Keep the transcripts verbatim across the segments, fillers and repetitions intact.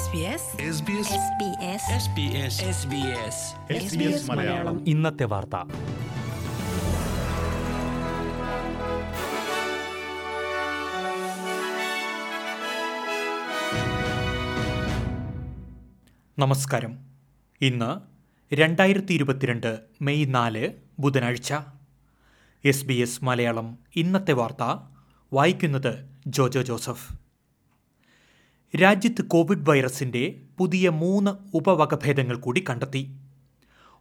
ഇന്നത്തെ വാർത്ത. നമസ്കാരം. ഇന്ന് രണ്ടായിരത്തി ഇരുപത്തിരണ്ട് മെയ് നാല് ബുധനാഴ്ച. എസ് ബി എസ് മലയാളം ഇന്നത്തെ വാർത്ത വായിക്കുന്നത് ജോജോ ജോസഫ്. രാജ്യത്ത് കോവിഡ് വൈറസിൻ്റെ പുതിയ മൂന്ന് ഉപവകഭേദങ്ങൾ കൂടി കണ്ടെത്തി.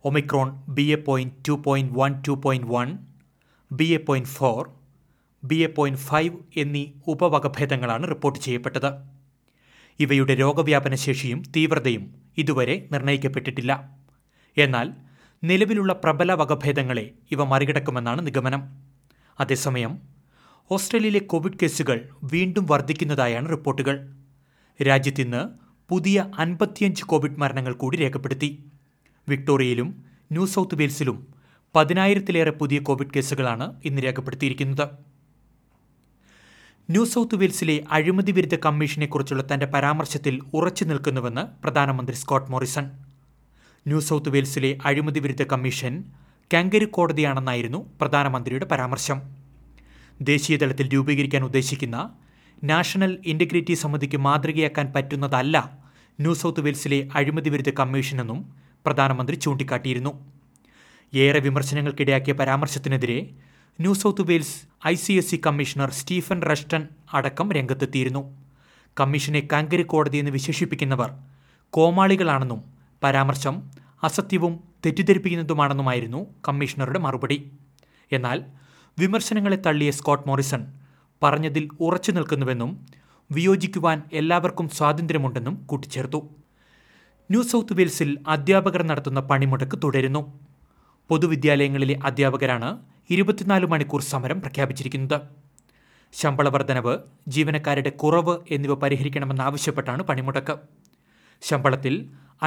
Omicron B A point two point one two point one B A point four B A point five എന്നീ ഉപവകഭേദങ്ങളാണ് റിപ്പോർട്ട് ചെയ്യപ്പെട്ടത്. ഇവയുടെ രോഗവ്യാപന ശേഷിയും തീവ്രതയും ഇതുവരെ നിർണ്ണയിക്കപ്പെട്ടിട്ടില്ല. എന്നാൽ നിലവിലുള്ള പ്രബല വകഭേദങ്ങളെ ഇവ മറികടക്കുമെന്നാണ് നിഗമനം. അതേസമയം ഓസ്ട്രേലിയയിലെ കോവിഡ് കേസുകൾ വീണ്ടും വർദ്ധിക്കുന്നതായാണ് റിപ്പോർട്ടുകൾ. രാജ്യത്തിന്ന് പുതിയ അൻപത്തിയഞ്ച് കോവിഡ് മരണങ്ങൾ കൂടി രേഖപ്പെടുത്തി. വിക്ടോറിയയിലും ന്യൂ സൗത്ത് വെയിൽസിലും പതിനായിരത്തിലേറെ പുതിയ കോവിഡ് കേസുകളാണ് ഇന്ന് രേഖപ്പെടുത്തിയിരിക്കുന്നത്. ന്യൂ സൗത്ത് വെയിൽസിലെ അഴിമതി വിരുദ്ധ കമ്മീഷനെക്കുറിച്ചുള്ള തന്റെ പരാമർശത്തിൽ ഉറച്ചു നിൽക്കുന്നുവെന്ന് പ്രധാനമന്ത്രി സ്കോട്ട് മോറിസൺ. ന്യൂ സൗത്ത് വെയിൽസിലെ അഴിമതി വിരുദ്ധ കമ്മീഷൻ കാംഗരു കോടതിയാണെന്നായിരുന്നു പ്രധാനമന്ത്രിയുടെ പരാമർശം. ദേശീയതലത്തിൽ രൂപീകരിക്കാൻ ഉദ്ദേശിക്കുന്ന നാഷണൽ ഇൻ്റഗ്രിറ്റി സമിതിക്ക് മാതൃകയാക്കാൻ പറ്റുന്നതല്ല ന്യൂ സൗത്ത് വെയിൽസിലെ അഴിമതി വിരുദ്ധ കമ്മീഷനെന്നും പ്രധാനമന്ത്രി ചൂണ്ടിക്കാട്ടിയിരുന്നു. ഏറെ വിമർശനങ്ങൾക്കിടയാക്കിയ പരാമർശത്തിനെതിരെ New South Wales I C S E commissioner Stephen Rushton അടക്കം രംഗത്തെത്തിയിരുന്നു. കമ്മീഷനെ കാംഗരു കോടതി എന്ന് വിശേഷിപ്പിക്കുന്നവർ കോമാളികളാണെന്നും പരാമർശം അസത്യവും തെറ്റിദ്ധരിപ്പിക്കുന്നതുമാണെന്നുമായിരുന്നു കമ്മീഷണറുടെ മറുപടി. എന്നാൽ വിമർശനങ്ങളെ തള്ളിയ സ്കോട്ട് മോറിസൺ പറഞ്ഞതിൽ ഉറച്ചു നിൽക്കുന്നുവെന്നും വിയോജിക്കുവാൻ എല്ലാവർക്കും സ്വാതന്ത്ര്യമുണ്ടെന്നും കൂട്ടിച്ചേർത്തു. ന്യൂ സൗത്ത് വെയിൽസിൽ അധ്യാപകർ നടത്തുന്ന പണിമുടക്ക് തുടരുന്നു. പൊതുവിദ്യാലയങ്ങളിലെ അധ്യാപകരാണ് ഇരുപത്തിനാല് മണിക്കൂർ സമരം പ്രഖ്യാപിച്ചിരിക്കുന്നത്. ശമ്പള വർധനവ്, ജീവനക്കാരുടെ കുറവ് എന്നിവ പരിഹരിക്കണമെന്നാവശ്യപ്പെട്ടാണ് പണിമുടക്ക്. ശമ്പളത്തിൽ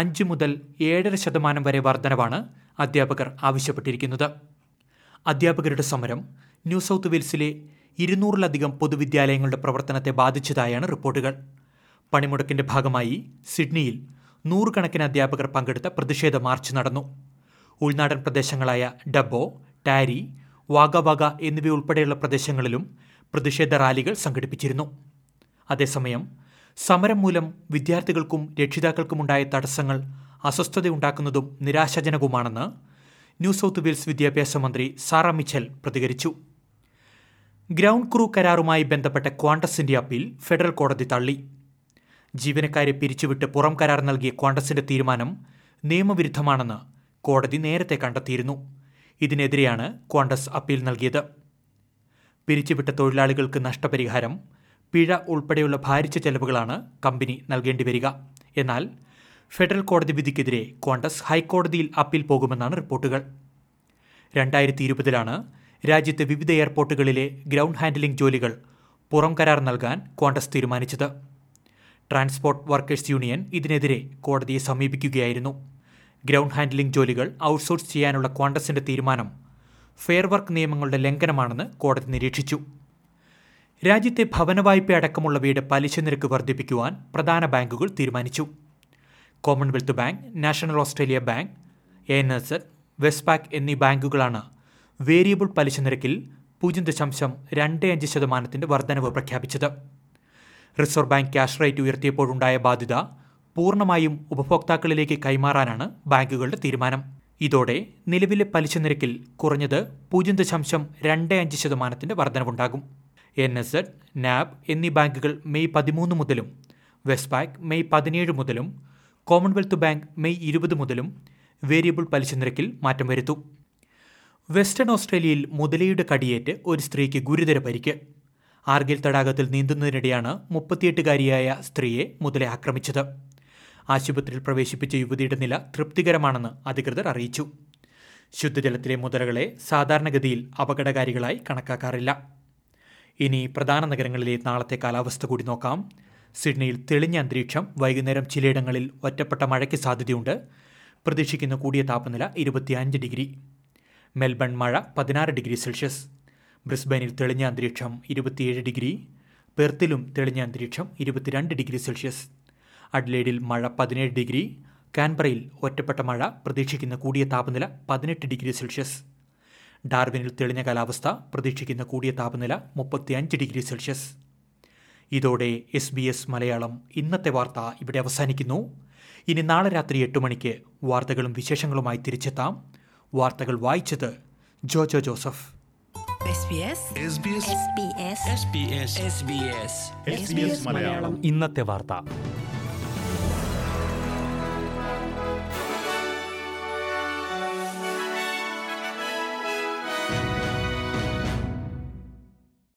അഞ്ച് മുതൽ ഏഴര ശതമാനം വരെ വർധനവാണ് അധ്യാപകർ ആവശ്യപ്പെട്ടിരിക്കുന്നത്. അധ്യാപകരുടെ സമരം ന്യൂ സൗത്ത് വെയിൽസിലെ ഇരുന്നൂറിലധികം പൊതുവിദ്യാലയങ്ങളുടെ പ്രവർത്തനത്തെ ബാധിച്ചതായാണ് റിപ്പോർട്ടുകൾ. പണിമുടക്കിന്റെ ഭാഗമായി സിഡ്നിയിൽ നൂറുകണക്കിന് അധ്യാപകർ പങ്കെടുത്ത പ്രതിഷേധ മാർച്ച് നടന്നു. ഉൾനാടൻ പ്രദേശങ്ങളായ ഡബോ, ടാരി, വാഗവാഗ എന്നിവയുൾപ്പെടെയുള്ള പ്രദേശങ്ങളിലും പ്രതിഷേധ റാലികൾ സംഘടിപ്പിച്ചിരുന്നു. അതേസമയം സമരം മൂലം വിദ്യാർത്ഥികൾക്കും രക്ഷിതാക്കൾക്കുമുണ്ടായ തടസ്സങ്ങൾ അസ്വസ്ഥതയുണ്ടാക്കുന്നതും നിരാശാജനകവുമാണെന്ന് ന്യൂ സൗത്ത് വെയിൽസ് വിദ്യാഭ്യാസ മന്ത്രി സാറ മിച്ചൽ പ്രതികരിച്ചു. ഗ്രൗണ്ട് ക്രൂ കരാറുമായി ബന്ധപ്പെട്ട ക്വാണ്ടസിന്റെ അപ്പീൽ ഫെഡറൽ കോടതി തള്ളി. ജീവനക്കാരെ പിരിച്ചുവിട്ട് പുറം കരാർ നൽകിയ ക്വാണ്ടസിന്റെ തീരുമാനം നിയമവിരുദ്ധമാണെന്ന് കോടതി നേരത്തെ കണ്ടെത്തിയിരുന്നു. ഇതിനെതിരെയാണ് ക്വാണ്ടസ് അപ്പീൽ നൽകിയത്. പിരിച്ചുവിട്ട തൊഴിലാളികൾക്ക് നഷ്ടപരിഹാരം, പിഴ ഉൾപ്പെടെയുള്ള ഭാരിച്ച ചെലവുകളാണ് കമ്പനി നൽകേണ്ടി വരിക. എന്നാൽ ഫെഡറൽ കോടതി വിധിക്കെതിരെ ക്വാണ്ടസ് ഹൈക്കോടതിയിൽ അപ്പീൽ പോകുമെന്നാണ് റിപ്പോർട്ടുകൾ. രണ്ടായിരത്തി ഇരുപതിലാണ് രാജ്യത്തെ വിവിധ എയർപോർട്ടുകളിലെ ഗ്രൗണ്ട് ഹാൻഡ്ലിംഗ് ജോലികൾ പുറം കരാർ നൽകാൻ ക്വാണ്ടസ് തീരുമാനിച്ചത്. ട്രാൻസ്പോർട്ട് വർക്കേഴ്സ് യൂണിയൻ ഇതിനെതിരെ കോടതിയെ സമീപിക്കുകയായിരുന്നു. ഗ്രൗണ്ട് ഹാൻഡ്ലിംഗ് ജോലികൾ ഔട്ട്സോഴ്സ് ചെയ്യാനുള്ള ക്വാണ്ടസിന്റെ തീരുമാനം ഫെയർ വർക്ക് നിയമങ്ങളുടെ ലംഘനമാണെന്ന് കോടതി നിരീക്ഷിച്ചു. രാജ്യത്തെ ഭവന വായ്പ അടക്കമുള്ളവയുടെ പലിശ നിരക്ക് വർദ്ധിപ്പിക്കുവാൻ പ്രധാന ബാങ്കുകൾ തീരുമാനിച്ചു. Commonwealth bank, national Australia bank, A N C, Westpac എന്നീ ബാങ്കുകളാണ് വേരിയബിൾ പലിശ നിരക്കിൽ പൂജ്യം ദശാംശം രണ്ട് അഞ്ച് ശതമാനത്തിൻ്റെ വർധനവ് പ്രഖ്യാപിച്ചത്. റിസർവ് ബാങ്ക് ക്യാഷ് റേറ്റ് ഉയർത്തിയപ്പോഴുണ്ടായ ബാധ്യത പൂർണ്ണമായും ഉപഭോക്താക്കളിലേക്ക് കൈമാറാനാണ് ബാങ്കുകളുടെ തീരുമാനം. ഇതോടെ നിലവിലെ പലിശ നിരക്കിൽ കുറഞ്ഞത് പൂജ്യം ദശാംശം രണ്ട് അഞ്ച് ശതമാനത്തിൻ്റെ വർധനവുണ്ടാകും. എൻ എസ് സെഡ്, നാബ് എന്നീ ബാങ്കുകൾ മെയ് പതിമൂന്ന് മുതലും വെസ്റ്റ്പാക് മെയ് പതിനേഴ് മുതലും കോമൺവെൽത്ത് ബാങ്ക് മെയ് ഇരുപത് മുതലും വേരിയബിൾ പലിശ നിരക്കിൽ മാറ്റം വരുത്തും. വെസ്റ്റേൺ ഓസ്ട്രേലിയയിൽ മുതലയുടെ കടിയേറ്റ് ഒരു സ്ത്രീക്ക് ഗുരുതര പരിക്ക്. ആർഗിൽ തടാകത്തിൽ നീന്തുന്നതിനിടെയാണ് മുപ്പത്തിയെട്ടുകാരിയായ സ്ത്രീയെ മുതല ആക്രമിച്ചത്. ആശുപത്രിയിൽ പ്രവേശിപ്പിച്ച യുവതിയുടെ നില തൃപ്തികരമാണെന്ന് അധികൃതർ അറിയിച്ചു. ശുദ്ധജലത്തിലെ മുതലകളെ സാധാരണഗതിയിൽ അപകടകാരികളായി കണക്കാക്കാറില്ല. ഇനി പ്രധാന നഗരങ്ങളിലെ നാളത്തെ കാലാവസ്ഥ കൂടി നോക്കാം. സിഡ്നിയിൽ തെളിഞ്ഞ അന്തരീക്ഷം, വൈകുന്നേരം ചിലയിടങ്ങളിൽ ഒറ്റപ്പെട്ട മഴയ്ക്ക് സാധ്യതയുണ്ട്. പ്രതീക്ഷിക്കുന്ന കൂടിയ താപനില ഇരുപത്തിയഞ്ച് ഡിഗ്രി. മെൽബൺ മഴ പതിനാറ് ഡിഗ്രി സെൽഷ്യസ്. ബ്രിസ്ബനിൽ തെളിഞ്ഞ അന്തരീക്ഷം ഇരുപത്തിയേഴ് ഡിഗ്രി. പെർത്തിലും തെളിഞ്ഞ അന്തരീക്ഷം ഇരുപത്തിരണ്ട് ഡിഗ്രി സെൽഷ്യസ്. അഡ്ലേഡിൽ മഴ പതിനേഴ് ഡിഗ്രി, കാൻബറയിൽ ഒറ്റപ്പെട്ട മഴ, പ്രതീക്ഷിക്കുന്ന കൂടിയ താപനില പതിനെട്ട് ഡിഗ്രി സെൽഷ്യസ്. ഡാർവിനിൽ തെളിഞ്ഞ കാലാവസ്ഥ, പ്രതീക്ഷിക്കുന്ന കൂടിയ താപനില മുപ്പത്തിയഞ്ച് ഡിഗ്രി സെൽഷ്യസ്. ഇതോടെ എസ് ബി എസ് മലയാളം ഇന്നത്തെ വാർത്ത ഇവിടെ അവസാനിക്കുന്നു. ഇനി നാളെ രാത്രി എട്ട് മണിക്ക് വാർത്തകളും വിശേഷങ്ങളുമായി തിരിച്ചെത്താം. വാർത്തകൾ വായിച്ചത് ജോജോ ജോസഫ്. ഇന്നത്തെ വാർത്ത.